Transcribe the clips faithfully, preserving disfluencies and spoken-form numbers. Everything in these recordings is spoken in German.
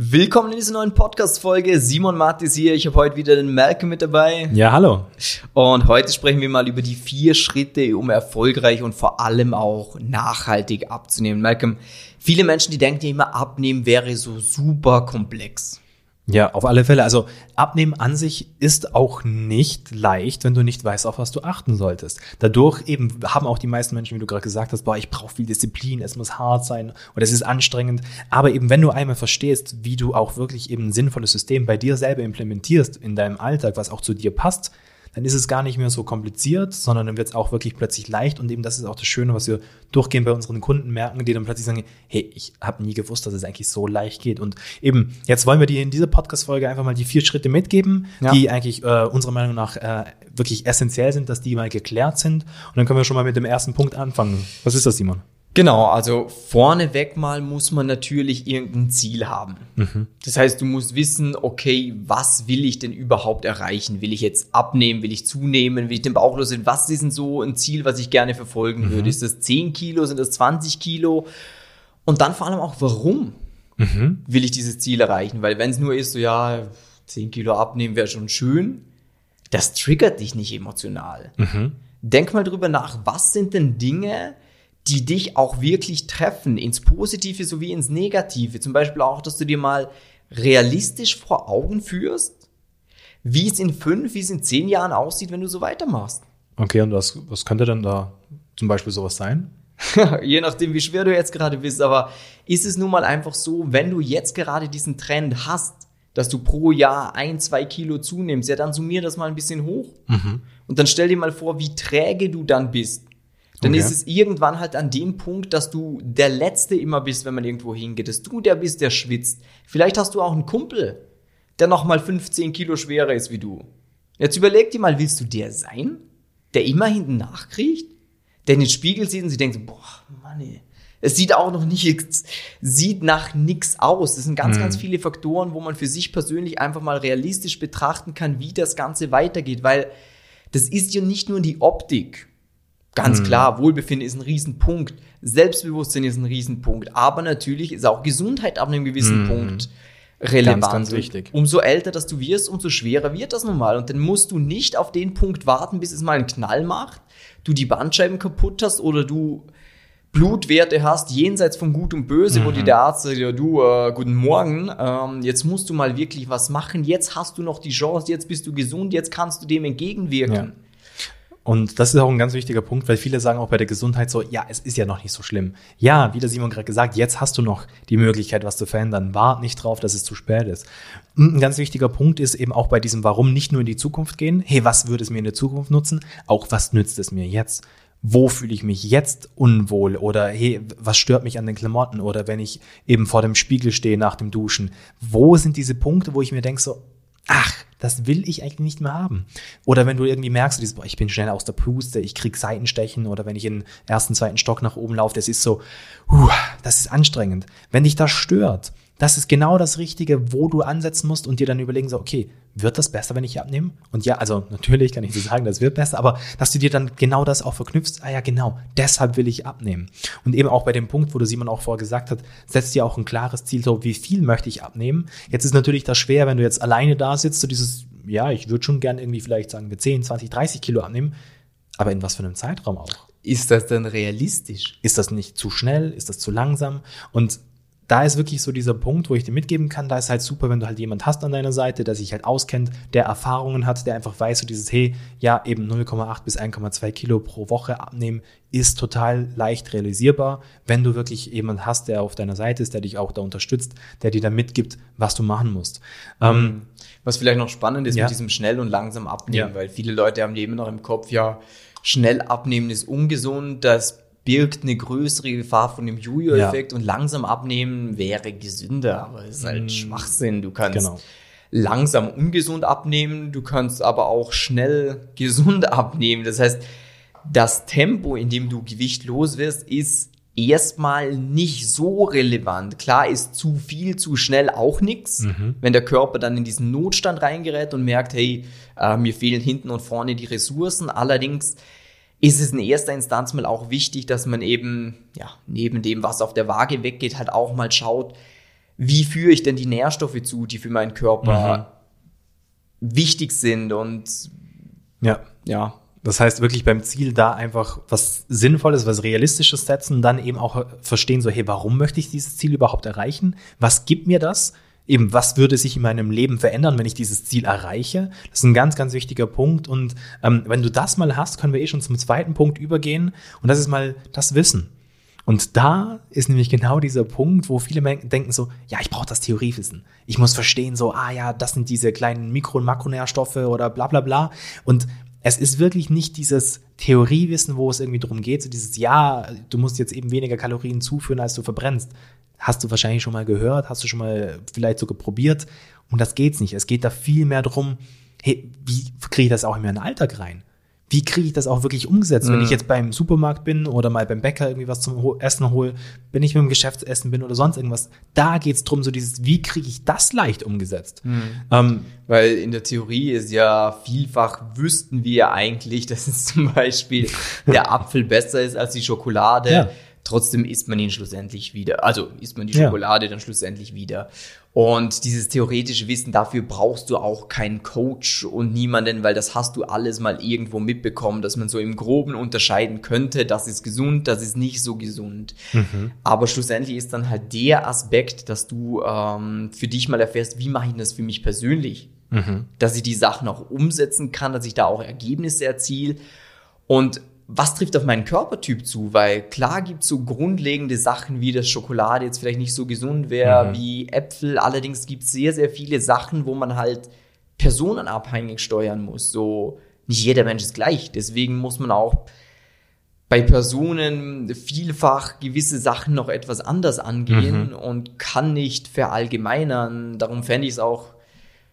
Willkommen in dieser neuen Podcast-Folge. Simon Mattes hier. Ich habe heute wieder den Malcolm mit dabei. Ja, hallo. Und heute sprechen wir mal über die vier Schritte, um erfolgreich und vor allem auch nachhaltig abzunehmen. Malcolm, viele Menschen, die denken ja immer, abnehmen wäre so super komplex. Ja, auf alle Fälle. Also Abnehmen an sich ist auch nicht leicht, wenn du nicht weißt, auf was du achten solltest. Dadurch eben haben auch die meisten Menschen, wie du gerade gesagt hast, boah, ich brauche viel Disziplin, es muss hart sein oder es ist anstrengend. Aber eben, wenn du einmal verstehst, wie du auch wirklich eben ein sinnvolles System bei dir selber implementierst in deinem Alltag, was auch zu dir passt, dann ist es gar nicht mehr so kompliziert, sondern dann wird es auch wirklich plötzlich leicht. Und eben das ist auch das Schöne, was wir durchgehend bei unseren Kunden merken, die dann plötzlich sagen, hey, ich habe nie gewusst, dass es eigentlich so leicht geht. Und eben, jetzt wollen wir dir in dieser Podcast-Folge einfach mal die vier Schritte mitgeben, ja, die eigentlich äh, unserer Meinung nach äh, wirklich essentiell sind, dass die mal geklärt sind. Und dann können wir schon mal mit dem ersten Punkt anfangen. Was ist das, Simon? Genau, also vorneweg mal muss man natürlich irgendein Ziel haben. Mhm. Das heißt, du musst wissen, okay, was will ich denn überhaupt erreichen? Will ich jetzt abnehmen? Will ich zunehmen? Will ich den Bauch loswerden? Was ist denn so ein Ziel, was ich gerne verfolgen mhm. würde? Ist das zehn Kilo? Sind das zwanzig Kilo? Und dann vor allem auch, warum mhm. will ich dieses Ziel erreichen? Weil wenn es nur ist, so ja, zehn Kilo abnehmen wäre schon schön, das triggert dich nicht emotional. Mhm. Denk mal drüber nach, was sind denn Dinge, die dich auch wirklich treffen, ins Positive sowie ins Negative. Zum Beispiel auch, dass du dir mal realistisch vor Augen führst, wie es in fünf, wie es in zehn Jahren aussieht, wenn du so weitermachst. Okay, und was, was könnte denn da zum Beispiel sowas sein? Je nachdem, wie schwer du jetzt gerade bist, aber ist es nun mal einfach so, wenn du jetzt gerade diesen Trend hast, dass du pro Jahr ein, zwei Kilo zunimmst, ja, dann summier das mal ein bisschen hoch. Mhm. Und dann stell dir mal vor, wie träge du dann bist. Dann okay. ist es irgendwann halt an dem Punkt, dass du der Letzte immer bist, wenn man irgendwo hingeht, dass du der bist, der schwitzt. Vielleicht hast du auch einen Kumpel, der nochmal fünfzehn Kilo schwerer ist wie du. Jetzt überleg dir mal, willst du der sein, der immer hinten nachkriecht, der in den Spiegel sieht und sich denkt, boah, Mann, ey, es sieht auch noch nichts, sieht nach nichts aus. Das sind ganz, mhm. ganz viele Faktoren, wo man für sich persönlich einfach mal realistisch betrachten kann, wie das Ganze weitergeht, weil das ist ja nicht nur die Optik. Ganz klar, Wohlbefinden ist ein Riesenpunkt, Selbstbewusstsein ist ein Riesenpunkt, aber natürlich ist auch Gesundheit ab einem gewissen mm. Punkt relevant. Ganz, ganz wichtig. Umso älter dass du wirst, umso schwerer wird das nun mal. Und dann musst du nicht auf den Punkt warten, bis es mal einen Knall macht, du die Bandscheiben kaputt hast oder du Blutwerte hast, jenseits von Gut und Böse, mm. wo dir der Arzt sagt, ja du, äh, guten Morgen, ähm, jetzt musst du mal wirklich was machen, jetzt hast du noch die Chance, jetzt bist du gesund, jetzt kannst du dem entgegenwirken. Ja. Und das ist auch ein ganz wichtiger Punkt, weil viele sagen auch bei der Gesundheit so, ja, es ist ja noch nicht so schlimm. Ja, wie der Simon gerade gesagt, jetzt hast du noch die Möglichkeit, was zu verändern. Wart nicht drauf, dass es zu spät ist. Ein ganz wichtiger Punkt ist eben auch bei diesem Warum nicht nur in die Zukunft gehen. Hey, was würde es mir in der Zukunft nutzen? Auch was nützt es mir jetzt? Wo fühle ich mich jetzt unwohl? Oder hey, was stört mich an den Klamotten? Oder wenn ich eben vor dem Spiegel stehe nach dem Duschen. Wo sind diese Punkte, wo ich mir denke so, ach, das will ich eigentlich nicht mehr haben. Oder wenn du irgendwie merkst, du dieses, boah, ich bin schneller aus der Puste, ich krieg Seitenstechen oder wenn ich in den ersten, zweiten Stock nach oben laufe, das ist so, uh, das ist anstrengend. Wenn dich das stört, das ist genau das Richtige, wo du ansetzen musst und dir dann überlegen, so, okay, wird das besser, wenn ich hier abnehme? Und ja, also natürlich kann ich dir sagen, das wird besser, aber dass du dir dann genau das auch verknüpfst, ah ja, genau, deshalb will ich abnehmen. Und eben auch bei dem Punkt, wo du Simon auch vorher gesagt hat, setzt dir auch ein klares Ziel, so wie viel möchte ich abnehmen? Jetzt ist natürlich das schwer, wenn du jetzt alleine da sitzt, so dieses, ja, ich würde schon gern irgendwie vielleicht sagen, wir zehn, zwanzig, dreißig Kilo abnehmen, aber in was für einem Zeitraum auch? Ist das denn realistisch? Ist das nicht zu schnell? Ist das zu langsam? Und da ist wirklich so dieser Punkt, wo ich dir mitgeben kann, da ist halt super, wenn du halt jemand hast an deiner Seite, der sich halt auskennt, der Erfahrungen hat, der einfach weiß, so dieses, hey, ja, eben null Komma acht bis eins Komma zwei Kilo pro Woche abnehmen, ist total leicht realisierbar, wenn du wirklich jemand hast, der auf deiner Seite ist, der dich auch da unterstützt, der dir da mitgibt, was du machen musst. Ähm, was vielleicht noch spannend ist ja. mit diesem schnell und langsam abnehmen, ja. weil viele Leute haben die immer noch im Kopf, ja, schnell abnehmen ist ungesund, das birgt eine größere Gefahr von dem Jojo-Effekt ja. und langsam abnehmen wäre gesünder, aber es ist halt mhm. Schwachsinn. Du kannst genau. langsam ungesund abnehmen, du kannst aber auch schnell gesund abnehmen. Das heißt, das Tempo, in dem du Gewicht los wirst, ist erstmal nicht so relevant. Klar ist zu viel, zu schnell auch nichts, mhm. wenn der Körper dann in diesen Notstand reingerät und merkt, hey, äh, mir fehlen hinten und vorne die Ressourcen, allerdings ist es in erster Instanz mal auch wichtig, dass man eben ja neben dem, was auf der Waage weggeht, halt auch mal schaut, wie führe ich denn die Nährstoffe zu, die für meinen Körper mhm. wichtig sind und ja, ja. Das heißt wirklich beim Ziel da einfach was Sinnvolles, was Realistisches setzen, dann eben auch verstehen so, hey, warum möchte ich dieses Ziel überhaupt erreichen? Was gibt mir das? Eben, was würde sich in meinem Leben verändern, wenn ich dieses Ziel erreiche? Das ist ein ganz, ganz wichtiger Punkt. Und ähm, wenn du das mal hast, können wir eh schon zum zweiten Punkt übergehen. Und das ist mal das Wissen. Und da ist nämlich genau dieser Punkt, wo viele Menschen denken so, ja, ich brauche das Theoriewissen. Ich muss verstehen so, ah ja, das sind diese kleinen Mikro- und Makronährstoffe oder bla bla bla. Und es ist wirklich nicht dieses Theoriewissen, wo es irgendwie darum geht, so dieses, ja, du musst jetzt eben weniger Kalorien zuführen, als du verbrennst. Hast du wahrscheinlich schon mal gehört, hast du schon mal vielleicht sogar probiert. Und das geht's nicht. Es geht da viel mehr darum, hey, wie kriege ich das auch in meinen Alltag rein? Wie kriege ich das auch wirklich umgesetzt? Mhm. Wenn ich jetzt beim Supermarkt bin oder mal beim Bäcker irgendwie was zum Essen hole, wenn ich mit dem Geschäftsessen bin oder sonst irgendwas, da geht's drum, so dieses, wie kriege ich das leicht umgesetzt? Mhm. Ähm, Weil in der Theorie ist ja vielfach, wüssten wir ja eigentlich, dass es zum Beispiel der Apfel besser ist als die Schokolade. Ja. Trotzdem isst man ihn schlussendlich wieder. Also isst man die Schokolade ja. dann schlussendlich wieder. Und dieses theoretische Wissen, dafür brauchst du auch keinen Coach und niemanden, weil das hast du alles mal irgendwo mitbekommen, dass man so im Groben unterscheiden könnte, das ist gesund, das ist nicht so gesund. Mhm. Aber schlussendlich ist dann halt der Aspekt, dass du ähm, für dich mal erfährst, wie mache ich das für mich persönlich? Mhm. Dass ich die Sachen auch umsetzen kann, dass ich da auch Ergebnisse erziele. Und was trifft auf meinen Körpertyp zu? Weil klar gibt es so grundlegende Sachen wie, dass Schokolade jetzt vielleicht nicht so gesund wäre mhm. wie Äpfel. Allerdings gibt es sehr, sehr viele Sachen, wo man halt personenabhängig steuern muss. So, nicht jeder Mensch ist gleich. Deswegen muss man auch bei Personen vielfach gewisse Sachen noch etwas anders angehen mhm. und kann nicht verallgemeinern. Darum fände ich es auch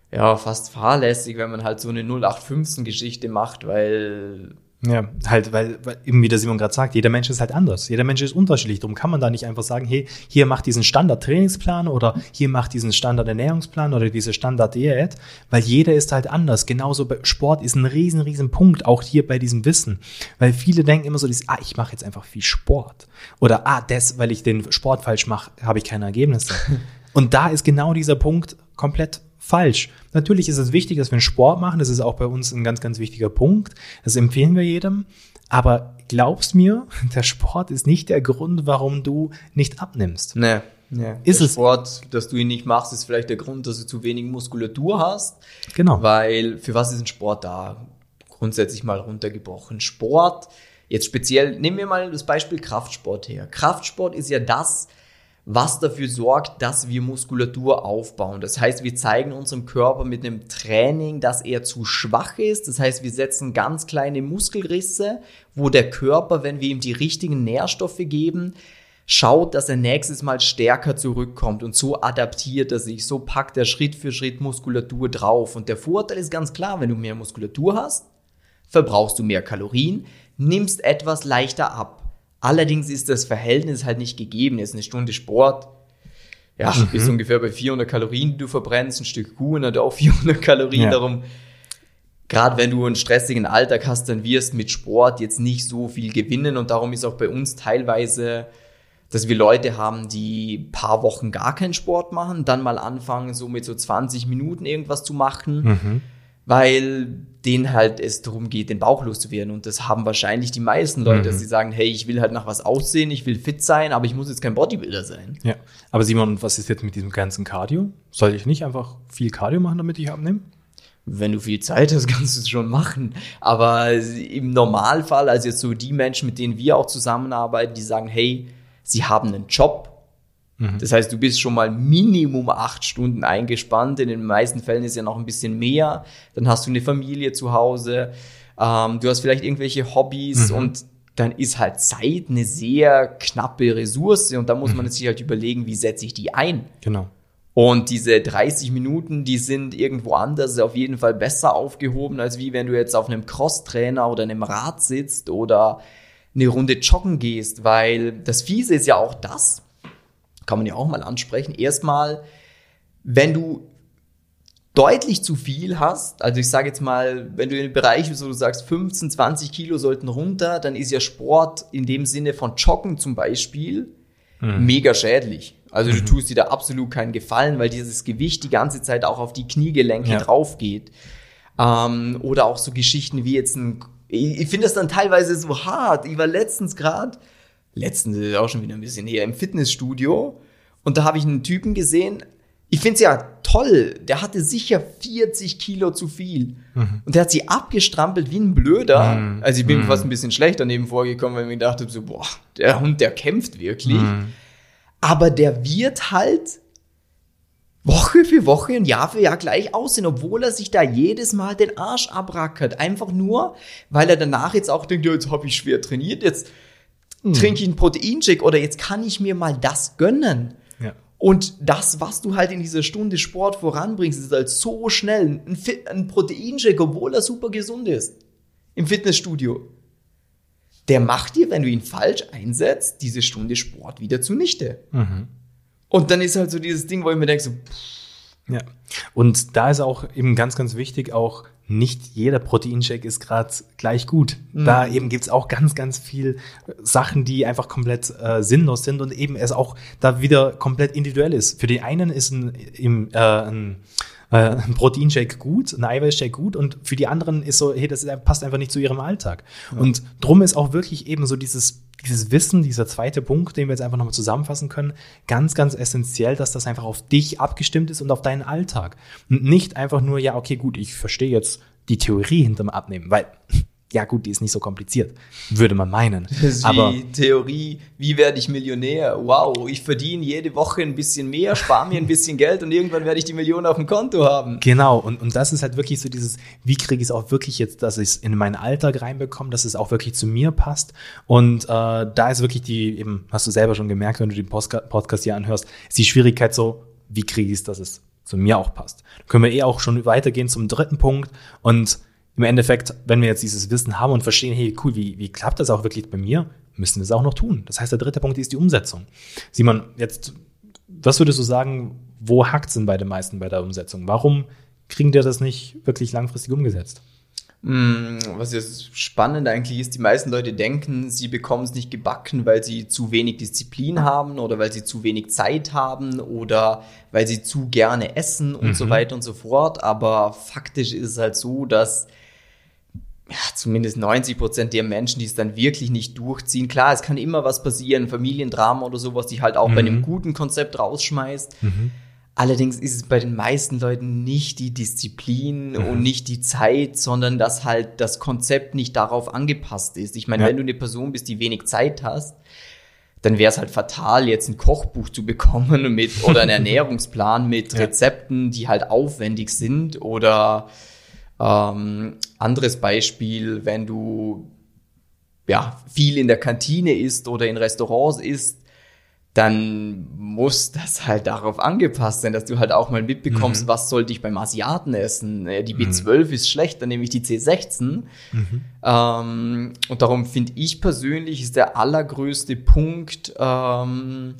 ja, fast fahrlässig, wenn man halt so eine null acht fünfzehn-Geschichte macht, weil... Ja, halt, weil, weil eben wie der Simon gerade sagt, jeder Mensch ist halt anders, jeder Mensch ist unterschiedlich, darum kann man da nicht einfach sagen, hey, hier mach diesen Standard-Trainingsplan oder hier mach diesen Standard-Ernährungsplan oder diese Standard-Diät, weil jeder ist halt anders, genauso bei Sport ist ein riesen, riesen Punkt, auch hier bei diesem Wissen, weil viele denken immer so, dieses, ah, ich mache jetzt einfach viel Sport oder ah, das, weil ich den Sport falsch mache, habe ich keine Ergebnisse und da ist genau dieser Punkt komplett falsch. Natürlich ist es wichtig, dass wir einen Sport machen. Das ist auch bei uns ein ganz, ganz wichtiger Punkt. Das empfehlen wir jedem. Aber glaubst mir, der Sport ist nicht der Grund, warum du nicht abnimmst. Nee, nee. Ist der es Sport, dass du ihn nicht machst, ist vielleicht der Grund, dass du zu wenig Muskulatur hast. Genau. Weil für was ist ein Sport da? Grundsätzlich mal runtergebrochen. Sport, jetzt speziell, nehmen wir mal das Beispiel Kraftsport her. Kraftsport ist ja das, was dafür sorgt, dass wir Muskulatur aufbauen. Das heißt, wir zeigen unserem Körper mit einem Training, dass er zu schwach ist. Das heißt, wir setzen ganz kleine Muskelrisse, wo der Körper, wenn wir ihm die richtigen Nährstoffe geben, schaut, dass er nächstes Mal stärker zurückkommt. Und so adaptiert er sich, so packt er Schritt für Schritt Muskulatur drauf. Und der Vorteil ist ganz klar, wenn du mehr Muskulatur hast, verbrauchst du mehr Kalorien, nimmst etwas leichter ab. Allerdings ist das Verhältnis halt nicht gegeben. Jetzt eine Stunde Sport, ja, mhm. bist ungefähr bei vierhundert Kalorien, die du verbrennst. Ein Stück Kuchen hat auch vierhundert Kalorien. Ja. Darum, gerade wenn du einen stressigen Alltag hast, dann wirst mit Sport jetzt nicht so viel gewinnen. Und darum ist auch bei uns teilweise, dass wir Leute haben, die ein paar Wochen gar keinen Sport machen, dann mal anfangen, so mit so zwanzig Minuten irgendwas zu machen. Mhm. Weil denen halt es darum geht, den Bauch loszuwerden. Und das haben wahrscheinlich die meisten Leute, mhm. dass sie sagen, hey, ich will halt nach was aussehen, ich will fit sein, aber ich muss jetzt kein Bodybuilder sein. Ja, aber Simon, was ist jetzt mit diesem ganzen Cardio? Soll ich nicht einfach viel Cardio machen, damit ich abnehme? Wenn du viel Zeit hast, kannst du es schon machen. Aber im Normalfall, also jetzt so die Menschen, mit denen wir auch zusammenarbeiten, die sagen, hey, sie haben einen Job. Mhm. Das heißt, du bist schon mal Minimum acht Stunden eingespannt. In den meisten Fällen ist ja noch ein bisschen mehr. Dann hast du eine Familie zu Hause. Ähm, du hast vielleicht irgendwelche Hobbys mhm. und dann ist halt Zeit eine sehr knappe Ressource. Und da muss mhm. man sich halt überlegen, wie setze ich die ein? Genau. Und diese dreißig Minuten, die sind irgendwo anders auf jeden Fall besser aufgehoben, als wie wenn du jetzt auf einem Crosstrainer oder einem Rad sitzt oder eine Runde joggen gehst. Weil das Fiese ist ja auch das, kann man ja auch mal ansprechen. Erstmal, wenn du deutlich zu viel hast, also ich sage jetzt mal, wenn du in den Bereich bist, wo du sagst, fünfzehn, zwanzig Kilo sollten runter, dann ist ja Sport in dem Sinne von Joggen zum Beispiel mhm. mega schädlich. Also du tust dir da absolut keinen Gefallen, weil dieses Gewicht die ganze Zeit auch auf die Kniegelenke ja. drauf geht. Ähm, oder auch so Geschichten wie jetzt ein, ich, ich finde das dann teilweise so hart. Ich war letztens gerade, letztens ist auch schon wieder ein bisschen her, im Fitnessstudio und da habe ich einen Typen gesehen, ich finde es ja toll, der hatte sicher vierzig Kilo zu viel. Mhm. Und der hat sie abgestrampelt wie ein Blöder. Mhm. Also ich bin mhm. fast ein bisschen schlecht daneben vorgekommen, weil ich mir gedacht habe, so, boah, der Hund, der kämpft wirklich. Mhm. Aber der wird halt Woche für Woche und Jahr für Jahr gleich aussehen, obwohl er sich da jedes Mal den Arsch abrackert. Einfach nur, weil er danach jetzt auch denkt, ja, jetzt habe ich schwer trainiert, jetzt mhm. trinke ich einen Proteinshake oder jetzt kann ich mir mal das gönnen. Und das, was du halt in dieser Stunde Sport voranbringst, ist halt so schnell ein, Fit- ein Proteinshake, obwohl er super gesund ist, im Fitnessstudio. Der macht dir, wenn du ihn falsch einsetzt, diese Stunde Sport wieder zunichte. Mhm. Und dann ist halt so dieses Ding, wo ich mir denke, so, ja. Und da ist auch eben ganz, ganz wichtig, auch nicht jeder Proteinshake ist gerade gleich gut. Mhm. Da eben gibt es auch ganz, ganz viel Sachen, die einfach komplett äh, sinnlos sind und eben es auch da wieder komplett individuell ist. Für den einen ist ein, im, äh, ein, äh, ein Proteinshake gut, ein Eiweißshake gut und für die anderen ist so, hey, das passt einfach nicht zu ihrem Alltag. Mhm. Und drum ist auch wirklich eben so dieses Dieses Wissen, dieser zweite Punkt, den wir jetzt einfach nochmal zusammenfassen können, ganz, ganz essentiell, dass das einfach auf dich abgestimmt ist und auf deinen Alltag. Und nicht einfach nur, ja, okay, gut, ich verstehe jetzt die Theorie hinterm Abnehmen, weil, ja gut, die ist nicht so kompliziert, würde man meinen. Das ist aber wie Theorie, wie werde ich Millionär? Wow, ich verdiene jede Woche ein bisschen mehr, spare mir ein bisschen Geld und irgendwann werde ich die Millionen auf dem Konto haben. Genau, und, und das ist halt wirklich so dieses, wie kriege ich es auch wirklich jetzt, dass ich es in meinen Alltag reinbekomme, dass es auch wirklich zu mir passt. Und äh, da ist wirklich die, eben hast du selber schon gemerkt, wenn du den Post- Podcast hier anhörst, ist die Schwierigkeit so, wie kriege ich es, dass es zu mir auch passt. Da können wir eh auch schon weitergehen zum dritten Punkt und im Endeffekt, wenn wir jetzt dieses Wissen haben und verstehen, hey, cool, wie, wie klappt das auch wirklich bei mir, müssen wir es auch noch tun. Das heißt, der dritte Punkt ist die Umsetzung. Simon, jetzt, was würdest du sagen, wo hakt es denn bei den meisten bei der Umsetzung? Warum kriegen die das nicht wirklich langfristig umgesetzt? Was jetzt spannend eigentlich ist, die meisten Leute denken, sie bekommen es nicht gebacken, weil sie zu wenig Disziplin haben oder weil sie zu wenig Zeit haben oder weil sie zu gerne essen und mhm. so weiter und so fort. Aber faktisch ist es halt so, dass ja, zumindest neunzig Prozent der Menschen, die es dann wirklich nicht durchziehen. Klar, es kann immer was passieren, Familiendrama oder sowas, die halt auch mhm. bei einem guten Konzept rausschmeißt. Mhm. Allerdings ist es bei den meisten Leuten nicht die Disziplin mhm. und nicht die Zeit, sondern dass halt das Konzept nicht darauf angepasst ist. Ich meine, ja. wenn du eine Person bist, die wenig Zeit hast, dann wäre es halt fatal, jetzt ein Kochbuch zu bekommen mit oder einen Ernährungsplan mit ja. Rezepten, die halt aufwendig sind oder Ähm, anderes Beispiel, wenn du ja viel in der Kantine isst oder in Restaurants isst, dann muss das halt darauf angepasst sein, dass du halt auch mal mitbekommst, mhm. was sollte ich beim Asiaten essen? Die B zwölf mhm. ist schlecht, dann nehme ich die C sechzehn. Mhm. Ähm, und darum finde ich persönlich, ist der allergrößte Punkt ähm,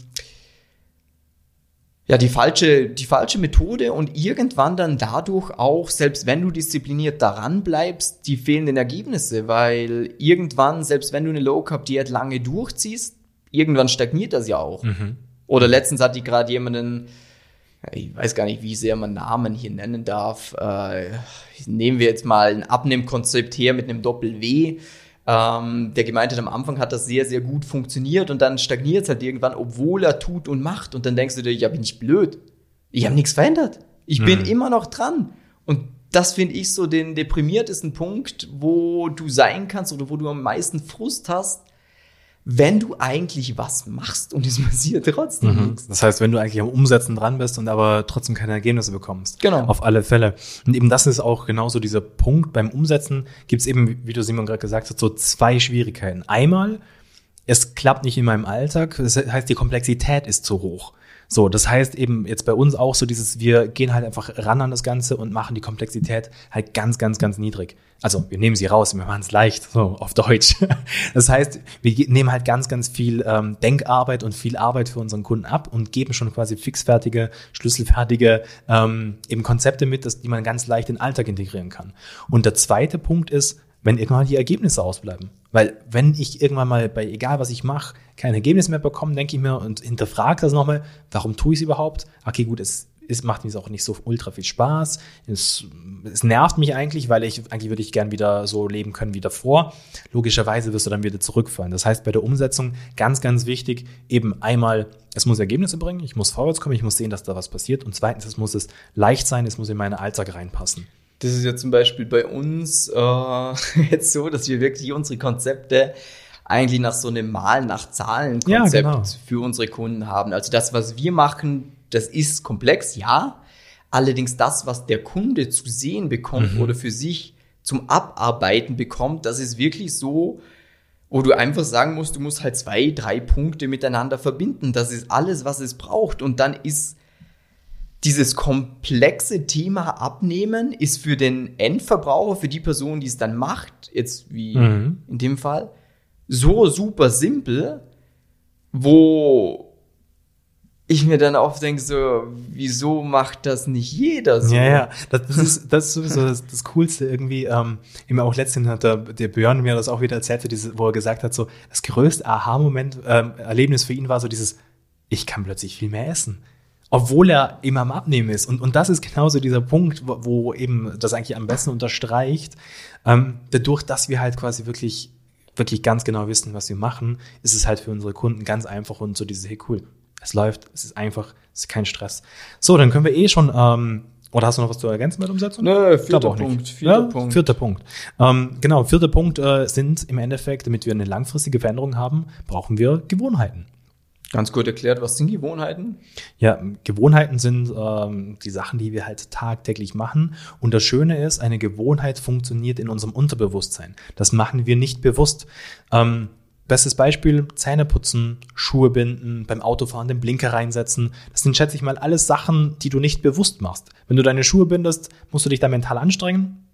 Ja, die falsche, die falsche Methode und irgendwann dann dadurch auch, selbst wenn du diszipliniert daran bleibst, die fehlenden Ergebnisse, weil irgendwann, selbst wenn du eine Low-Carb-Diät lange durchziehst, irgendwann stagniert das ja auch. Mhm. Oder letztens hatte ich gerade jemanden, ich weiß gar nicht, wie sehr man Namen hier nennen darf, äh, nehmen wir jetzt mal ein Abnehmkonzept her mit einem Doppel-W, ähm, der gemeint hat, am Anfang hat das sehr, sehr gut funktioniert und dann stagniert es halt irgendwann, obwohl er tut und macht. Und dann denkst du dir, ja, bin ich blöd. Ich habe nichts verändert. Ich mhm. bin immer noch dran. Und das finde ich so den deprimiertesten Punkt, wo du sein kannst oder wo du am meisten Frust hast, wenn du eigentlich was machst und es passiert trotzdem mhm. nichts. Das heißt, wenn du eigentlich am Umsetzen dran bist und aber trotzdem keine Ergebnisse bekommst. Genau. Auf alle Fälle. Und eben das ist auch genauso dieser Punkt. Beim Umsetzen gibt es eben, wie du Simon gerade gesagt hast, so zwei Schwierigkeiten. Einmal, es klappt nicht in meinem Alltag. Das heißt, die Komplexität ist zu hoch. So, das heißt eben jetzt bei uns auch so dieses, wir gehen halt einfach ran an das Ganze und machen die Komplexität halt ganz, ganz, ganz niedrig. Also wir nehmen sie raus, wir machen es leicht, so auf Deutsch. Das heißt, wir nehmen halt ganz, ganz viel ähm, Denkarbeit und viel Arbeit für unseren Kunden ab und geben schon quasi fixfertige, schlüsselfertige ähm, eben Konzepte mit, dass, die man ganz leicht in den Alltag integrieren kann. Und der zweite Punkt ist, wenn irgendwann die Ergebnisse ausbleiben. Weil wenn ich irgendwann mal bei egal was ich mache, kein Ergebnis mehr bekomme, denke ich mir und hinterfrage das nochmal, warum tue ich es überhaupt? Okay, gut, es, es macht mir auch nicht so ultra viel Spaß. Es, es nervt mich eigentlich, weil ich eigentlich würde ich gern wieder so leben können wie davor. Logischerweise wirst du dann wieder zurückfallen. Das heißt, bei der Umsetzung ganz, ganz wichtig, eben einmal, es muss Ergebnisse bringen, ich muss vorwärts kommen, ich muss sehen, dass da was passiert. Und zweitens, es muss es leicht sein, es muss in meinen Alltag reinpassen. Das ist ja zum Beispiel bei uns äh, jetzt so, dass wir wirklich unsere Konzepte eigentlich nach so einem Mal nach Zahlen-Konzept ja, genau. für unsere Kunden haben. Also das, was wir machen, das ist komplex, ja. Allerdings das, was der Kunde zu sehen bekommt mhm. oder für sich zum Abarbeiten bekommt, das ist wirklich so, wo du einfach sagen musst, du musst halt zwei, drei Punkte miteinander verbinden. Das ist alles, was es braucht. Und dann ist dieses komplexe Thema Abnehmen ist für den Endverbraucher, für die Person, die es dann macht, jetzt wie mhm. in dem Fall, so super simpel, wo ich mir dann oft denke, so, wieso macht das nicht jeder so? Ja, ja, das ist, das ist sowieso das, das Coolste irgendwie. Ähm, immer auch letztens hat der, der Björn mir das auch wieder erzählt, diese, wo er gesagt hat, so das größte Aha-Moment, ähm, Erlebnis für ihn war so dieses, ich kann plötzlich viel mehr essen. Obwohl er eben am Abnehmen ist. Und, und das ist genauso dieser Punkt, wo, wo eben das eigentlich am besten unterstreicht. Ähm, dadurch, dass wir halt quasi wirklich, wirklich ganz genau wissen, was wir machen, ist es halt für unsere Kunden ganz einfach und so dieses, hey cool, es läuft, es ist einfach, es ist kein Stress. So, dann können wir eh schon, ähm, oder hast du noch was zu ergänzen mit Umsetzung? Nö, vierter Punkt, vierter ja, Punkt. Vierter Punkt. Ähm, genau, vierter Punkt äh, sind im Endeffekt, damit wir eine langfristige Veränderung haben, brauchen wir Gewohnheiten. Ganz gut erklärt, was sind Gewohnheiten? Ja, Gewohnheiten sind ähm, die Sachen, die wir halt tagtäglich machen. Und das Schöne ist, eine Gewohnheit funktioniert in unserem Unterbewusstsein. Das machen wir nicht bewusst. Ähm, bestes Beispiel, Zähne putzen, Schuhe binden, beim Autofahren den Blinker reinsetzen. Das sind, schätze ich mal, alles Sachen, die du nicht bewusst machst. Wenn du deine Schuhe bindest, musst du dich da mental anstrengen?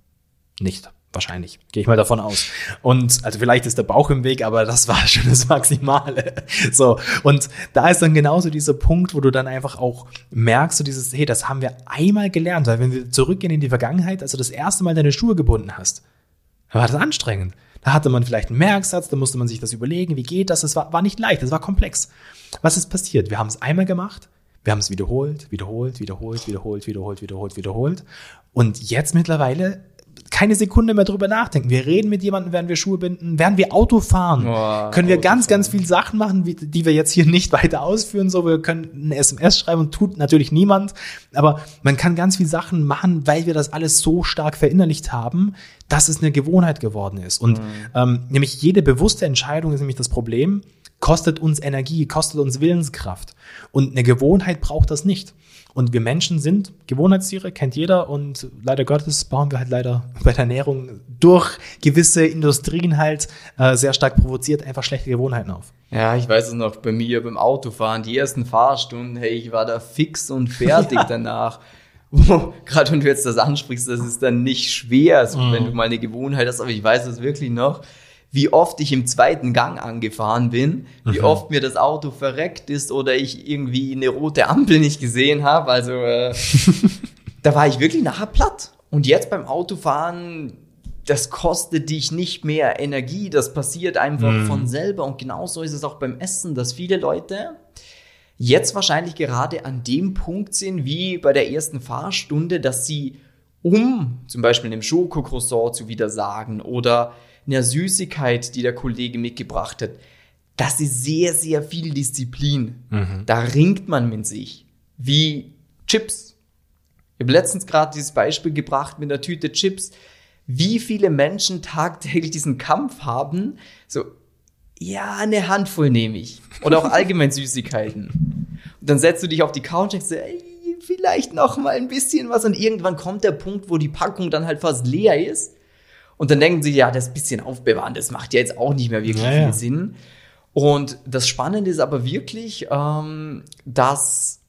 Nicht. Wahrscheinlich, gehe ich mal davon aus. Und also vielleicht ist der Bauch im Weg, aber das war schon das Maximale. So, und da ist dann genauso dieser Punkt, wo du dann einfach auch merkst, so dieses, hey, das haben wir einmal gelernt, weil wenn wir zurückgehen in die Vergangenheit, als du das erste Mal deine Schuhe gebunden hast, war das anstrengend. Da hatte man vielleicht einen Merksatz, da musste man sich das überlegen, wie geht das? Das war, war nicht leicht, das war komplex. Was ist passiert? Wir haben es einmal gemacht. Wir haben es wiederholt, wiederholt, wiederholt, wiederholt, wiederholt, wiederholt, wiederholt. Und jetzt mittlerweile keine Sekunde mehr drüber nachdenken. Wir reden mit jemandem, während wir Schuhe binden, während wir Auto fahren. Wow, können wir Auto ganz, fahren. ganz viele Sachen machen, wie, die wir jetzt hier nicht weiter ausführen. So, wir können eine S M S schreiben und tut natürlich niemand. Aber man kann ganz viele Sachen machen, weil wir das alles so stark verinnerlicht haben, dass es eine Gewohnheit geworden ist. Und mhm. ähm, nämlich jede bewusste Entscheidung ist nämlich das Problem, kostet uns Energie, kostet uns Willenskraft. Und eine Gewohnheit braucht das nicht. Und wir Menschen sind Gewohnheitstiere, kennt jeder. Und leider Gottes bauen wir halt leider bei der Ernährung durch gewisse Industrien halt äh, sehr stark provoziert, einfach schlechte Gewohnheiten auf. Ja, ich weiß es noch, bei mir beim Autofahren, die ersten Fahrstunden, hey, ich war da fix und fertig ja. danach. Oh, gerade wenn du jetzt das ansprichst, das ist dann nicht schwer, so, mhm. wenn du mal eine Gewohnheit hast. Aber ich weiß es wirklich noch, wie oft ich im zweiten Gang angefahren bin, wie mhm. oft mir das Auto verreckt ist oder ich irgendwie eine rote Ampel nicht gesehen habe. Also äh, da war ich wirklich nachher platt. Und jetzt beim Autofahren, das kostet dich nicht mehr Energie. Das passiert einfach mhm. von selber. Und genauso ist es auch beim Essen, dass viele Leute jetzt wahrscheinlich gerade an dem Punkt sind, wie bei der ersten Fahrstunde, dass sie, um zum Beispiel einem Schokocroissant zu widersagen oder einer Süßigkeit, die der Kollege mitgebracht hat, das ist sehr, sehr viel Disziplin. Mhm. Da ringt man mit sich. Wie Chips. Ich habe letztens gerade dieses Beispiel gebracht mit der Tüte Chips. Wie viele Menschen tagtäglich diesen Kampf haben, so, ja, eine Handvoll nehme ich. Oder auch allgemein Süßigkeiten. Und dann setzt du dich auf die Couch und denkst, ey, vielleicht noch mal ein bisschen was. Und irgendwann kommt der Punkt, wo die Packung dann halt fast leer ist. Und dann denken sie, ja, das bisschen aufbewahren, das macht ja jetzt auch nicht mehr wirklich ja, viel ja. Sinn. Und das Spannende ist aber wirklich, ähm, dass,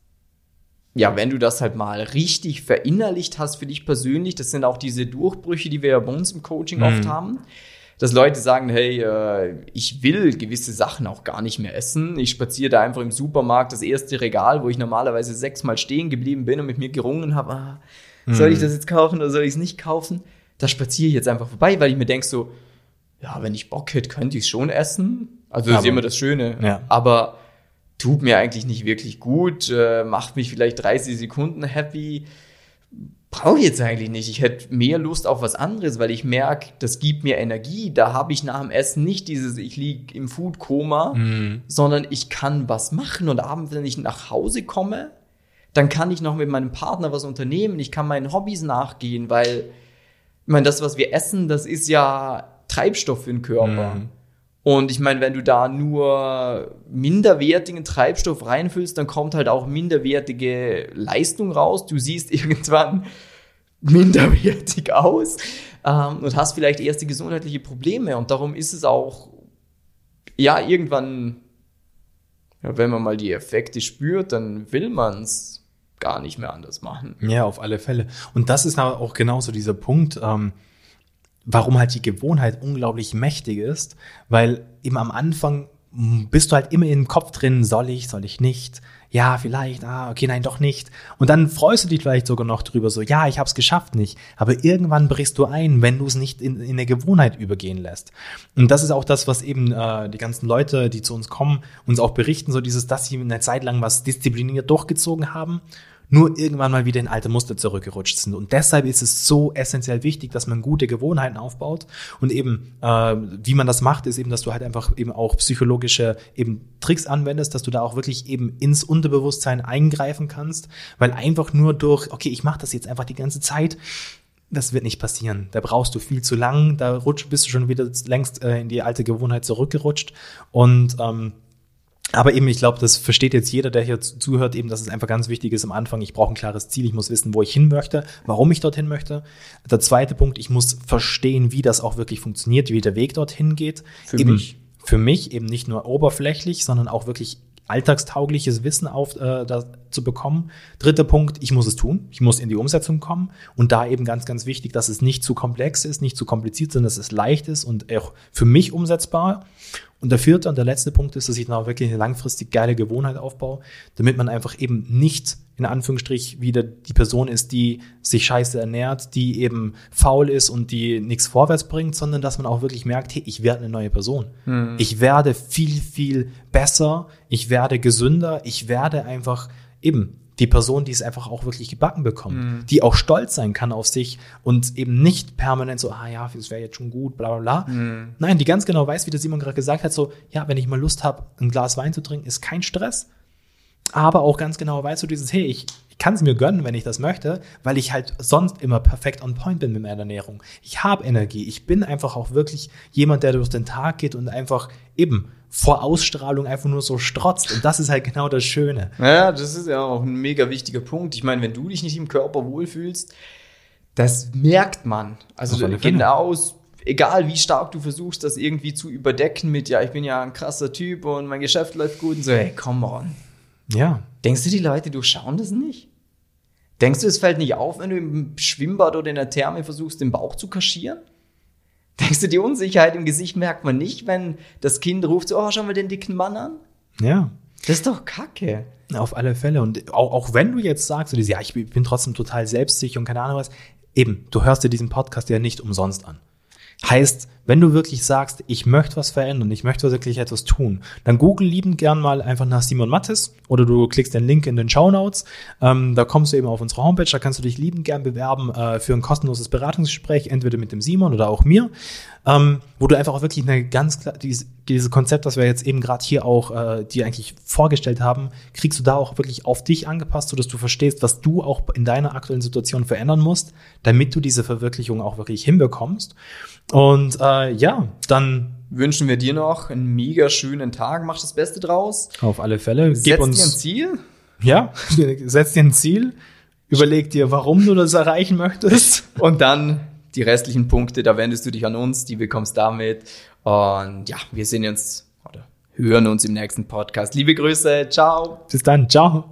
ja, wenn du das halt mal richtig verinnerlicht hast für dich persönlich, das sind auch diese Durchbrüche, die wir ja bei uns im Coaching mhm. oft haben, dass Leute sagen, hey, äh, ich will gewisse Sachen auch gar nicht mehr essen. Ich spaziere da einfach im Supermarkt das erste Regal, wo ich normalerweise sechsmal stehen geblieben bin und mit mir gerungen habe, ah, soll ich das jetzt kaufen oder soll ich es nicht kaufen? da spaziere ich jetzt einfach vorbei, weil ich mir denke so, ja, wenn ich Bock hätte, könnte ich es schon essen. Also das aber, ist immer das Schöne. Ja. Aber tut mir eigentlich nicht wirklich gut, äh, macht mich vielleicht dreißig Sekunden happy. Brauche ich jetzt eigentlich nicht. Ich hätte mehr Lust auf was anderes, weil ich merke, das gibt mir Energie. Da habe ich nach dem Essen nicht dieses, ich liege im Food-Koma, mhm. sondern ich kann was machen. Und abends, wenn ich nach Hause komme, dann kann ich noch mit meinem Partner was unternehmen. Ich kann meinen Hobbys nachgehen, weil ich meine, das, was wir essen, das ist ja Treibstoff für den Körper. Mhm. Und ich meine, wenn du da nur minderwertigen Treibstoff reinfüllst, dann kommt halt auch minderwertige Leistung raus. Du siehst irgendwann minderwertig aus ähm, und hast vielleicht erste gesundheitliche Probleme. Und darum ist es auch, ja, irgendwann, ja, wenn man mal die Effekte spürt, dann will man es gar nicht mehr anders machen. Ja, auf alle Fälle. Und das ist aber auch genauso dieser Punkt, ähm warum halt die Gewohnheit unglaublich mächtig ist, weil eben am Anfang bist du halt immer im Kopf drin, soll ich, soll ich nicht, ja, vielleicht, ah, okay, nein, doch nicht. Und dann freust du dich vielleicht sogar noch drüber, so, ja, ich hab's geschafft, nicht. Aber irgendwann brichst du ein, wenn du es nicht in, in eine Gewohnheit übergehen lässt. Und das ist auch das, was eben äh, die ganzen Leute, die zu uns kommen, uns auch berichten, so dieses, dass sie eine Zeit lang was diszipliniert durchgezogen haben, nur irgendwann mal wieder in alte Muster zurückgerutscht sind. Und deshalb ist es so essentiell wichtig, dass man gute Gewohnheiten aufbaut. Und eben, äh, wie man das macht, ist eben, dass du halt einfach eben auch psychologische eben Tricks anwendest, dass du da auch wirklich eben ins Unterbewusstsein eingreifen kannst. Weil einfach nur durch, okay, ich mache das jetzt einfach die ganze Zeit, das wird nicht passieren. Da brauchst du viel zu lang, da rutsch, bist du schon wieder längst äh, in die alte Gewohnheit zurückgerutscht. Und ähm, aber eben, ich glaube, das versteht jetzt jeder, der hier zuhört, eben, dass es einfach ganz wichtig ist am Anfang, ich brauche ein klares Ziel, ich muss wissen, wo ich hin möchte, warum ich dorthin möchte. Der zweite Punkt, ich muss verstehen, wie das auch wirklich funktioniert, wie der Weg dorthin geht. Für eben, mich. Für mich eben nicht nur oberflächlich, sondern auch wirklich alltagstaugliches Wissen auf, äh, da zu bekommen. Dritter Punkt, ich muss es tun, ich muss in die Umsetzung kommen und da eben ganz, ganz wichtig, dass es nicht zu komplex ist, nicht zu kompliziert, sondern dass es leicht ist und auch für mich umsetzbar. Und der vierte und der letzte Punkt ist, dass ich dann auch wirklich eine langfristig geile Gewohnheit aufbaue, damit man einfach eben nicht in Anführungsstrich wieder die Person ist, die sich scheiße ernährt, die eben faul ist und die nichts vorwärts bringt, sondern dass man auch wirklich merkt, hey, ich werde eine neue Person. Mhm. Ich werde viel, viel besser, ich werde gesünder, ich werde einfach eben die Person, die es einfach auch wirklich gebacken bekommt, mhm. die auch stolz sein kann auf sich und eben nicht permanent so, ah ja, das wäre jetzt schon gut, bla bla bla. Mhm. Nein, die ganz genau weiß, wie der Simon gerade gesagt hat, so, ja, wenn ich mal Lust habe, ein Glas Wein zu trinken, ist kein Stress, aber auch ganz genau weiß so dieses, hey, ich, ich kann es mir gönnen, wenn ich das möchte, weil ich halt sonst immer perfekt on point bin mit meiner Ernährung. Ich habe Energie, ich bin einfach auch wirklich jemand, der durch den Tag geht und einfach eben vor Ausstrahlung einfach nur so strotzt. Und das ist halt genau das Schöne. Ja, das ist ja auch ein mega wichtiger Punkt. Ich meine, wenn du dich nicht im Körper wohlfühlst, das merkt man. Also genau, egal wie stark du versuchst, das irgendwie zu überdecken mit, ja, ich bin ja ein krasser Typ und mein Geschäft läuft gut und so, hey, come on. Ja. Denkst du, die Leute durchschauen das nicht? Denkst du, es fällt nicht auf, wenn du im Schwimmbad oder in der Therme versuchst, den Bauch zu kaschieren? Denkst du, die Unsicherheit im Gesicht merkt man nicht, wenn das Kind ruft, so, oh, schau mal den dicken Mann an? Ja. Das ist doch Kacke. Auf alle Fälle. Und auch, auch wenn du jetzt sagst, ja, ich bin trotzdem total selbstsicher und keine Ahnung was, eben, du hörst dir diesen Podcast ja nicht umsonst an. Heißt, wenn du wirklich sagst, ich möchte was verändern, ich möchte wirklich etwas tun, dann google liebend gern mal einfach nach Simon Mattes oder du klickst den Link in den Shownotes, ähm, da kommst du eben auf unsere Homepage, da kannst du dich liebend gern bewerben äh, für ein kostenloses Beratungsgespräch, entweder mit dem Simon oder auch mir, ähm, wo du einfach auch wirklich eine ganz klar, dieses, dieses Konzept, das wir jetzt eben gerade hier auch äh, dir eigentlich vorgestellt haben, kriegst du da auch wirklich auf dich angepasst, sodass du verstehst, was du auch in deiner aktuellen Situation verändern musst, damit du diese Verwirklichung auch wirklich hinbekommst. Und äh, ja, dann wünschen wir dir noch einen mega schönen Tag. Mach das Beste draus. Auf alle Fälle. Setz dir ein Ziel. Ja, setz dir ein Ziel. Überleg dir, warum du das erreichen möchtest. Und dann die restlichen Punkte, da wendest du dich an uns, die bekommst damit. Und ja, wir sehen uns oder hören uns im nächsten Podcast. Liebe Grüße. Ciao. Bis dann. Ciao.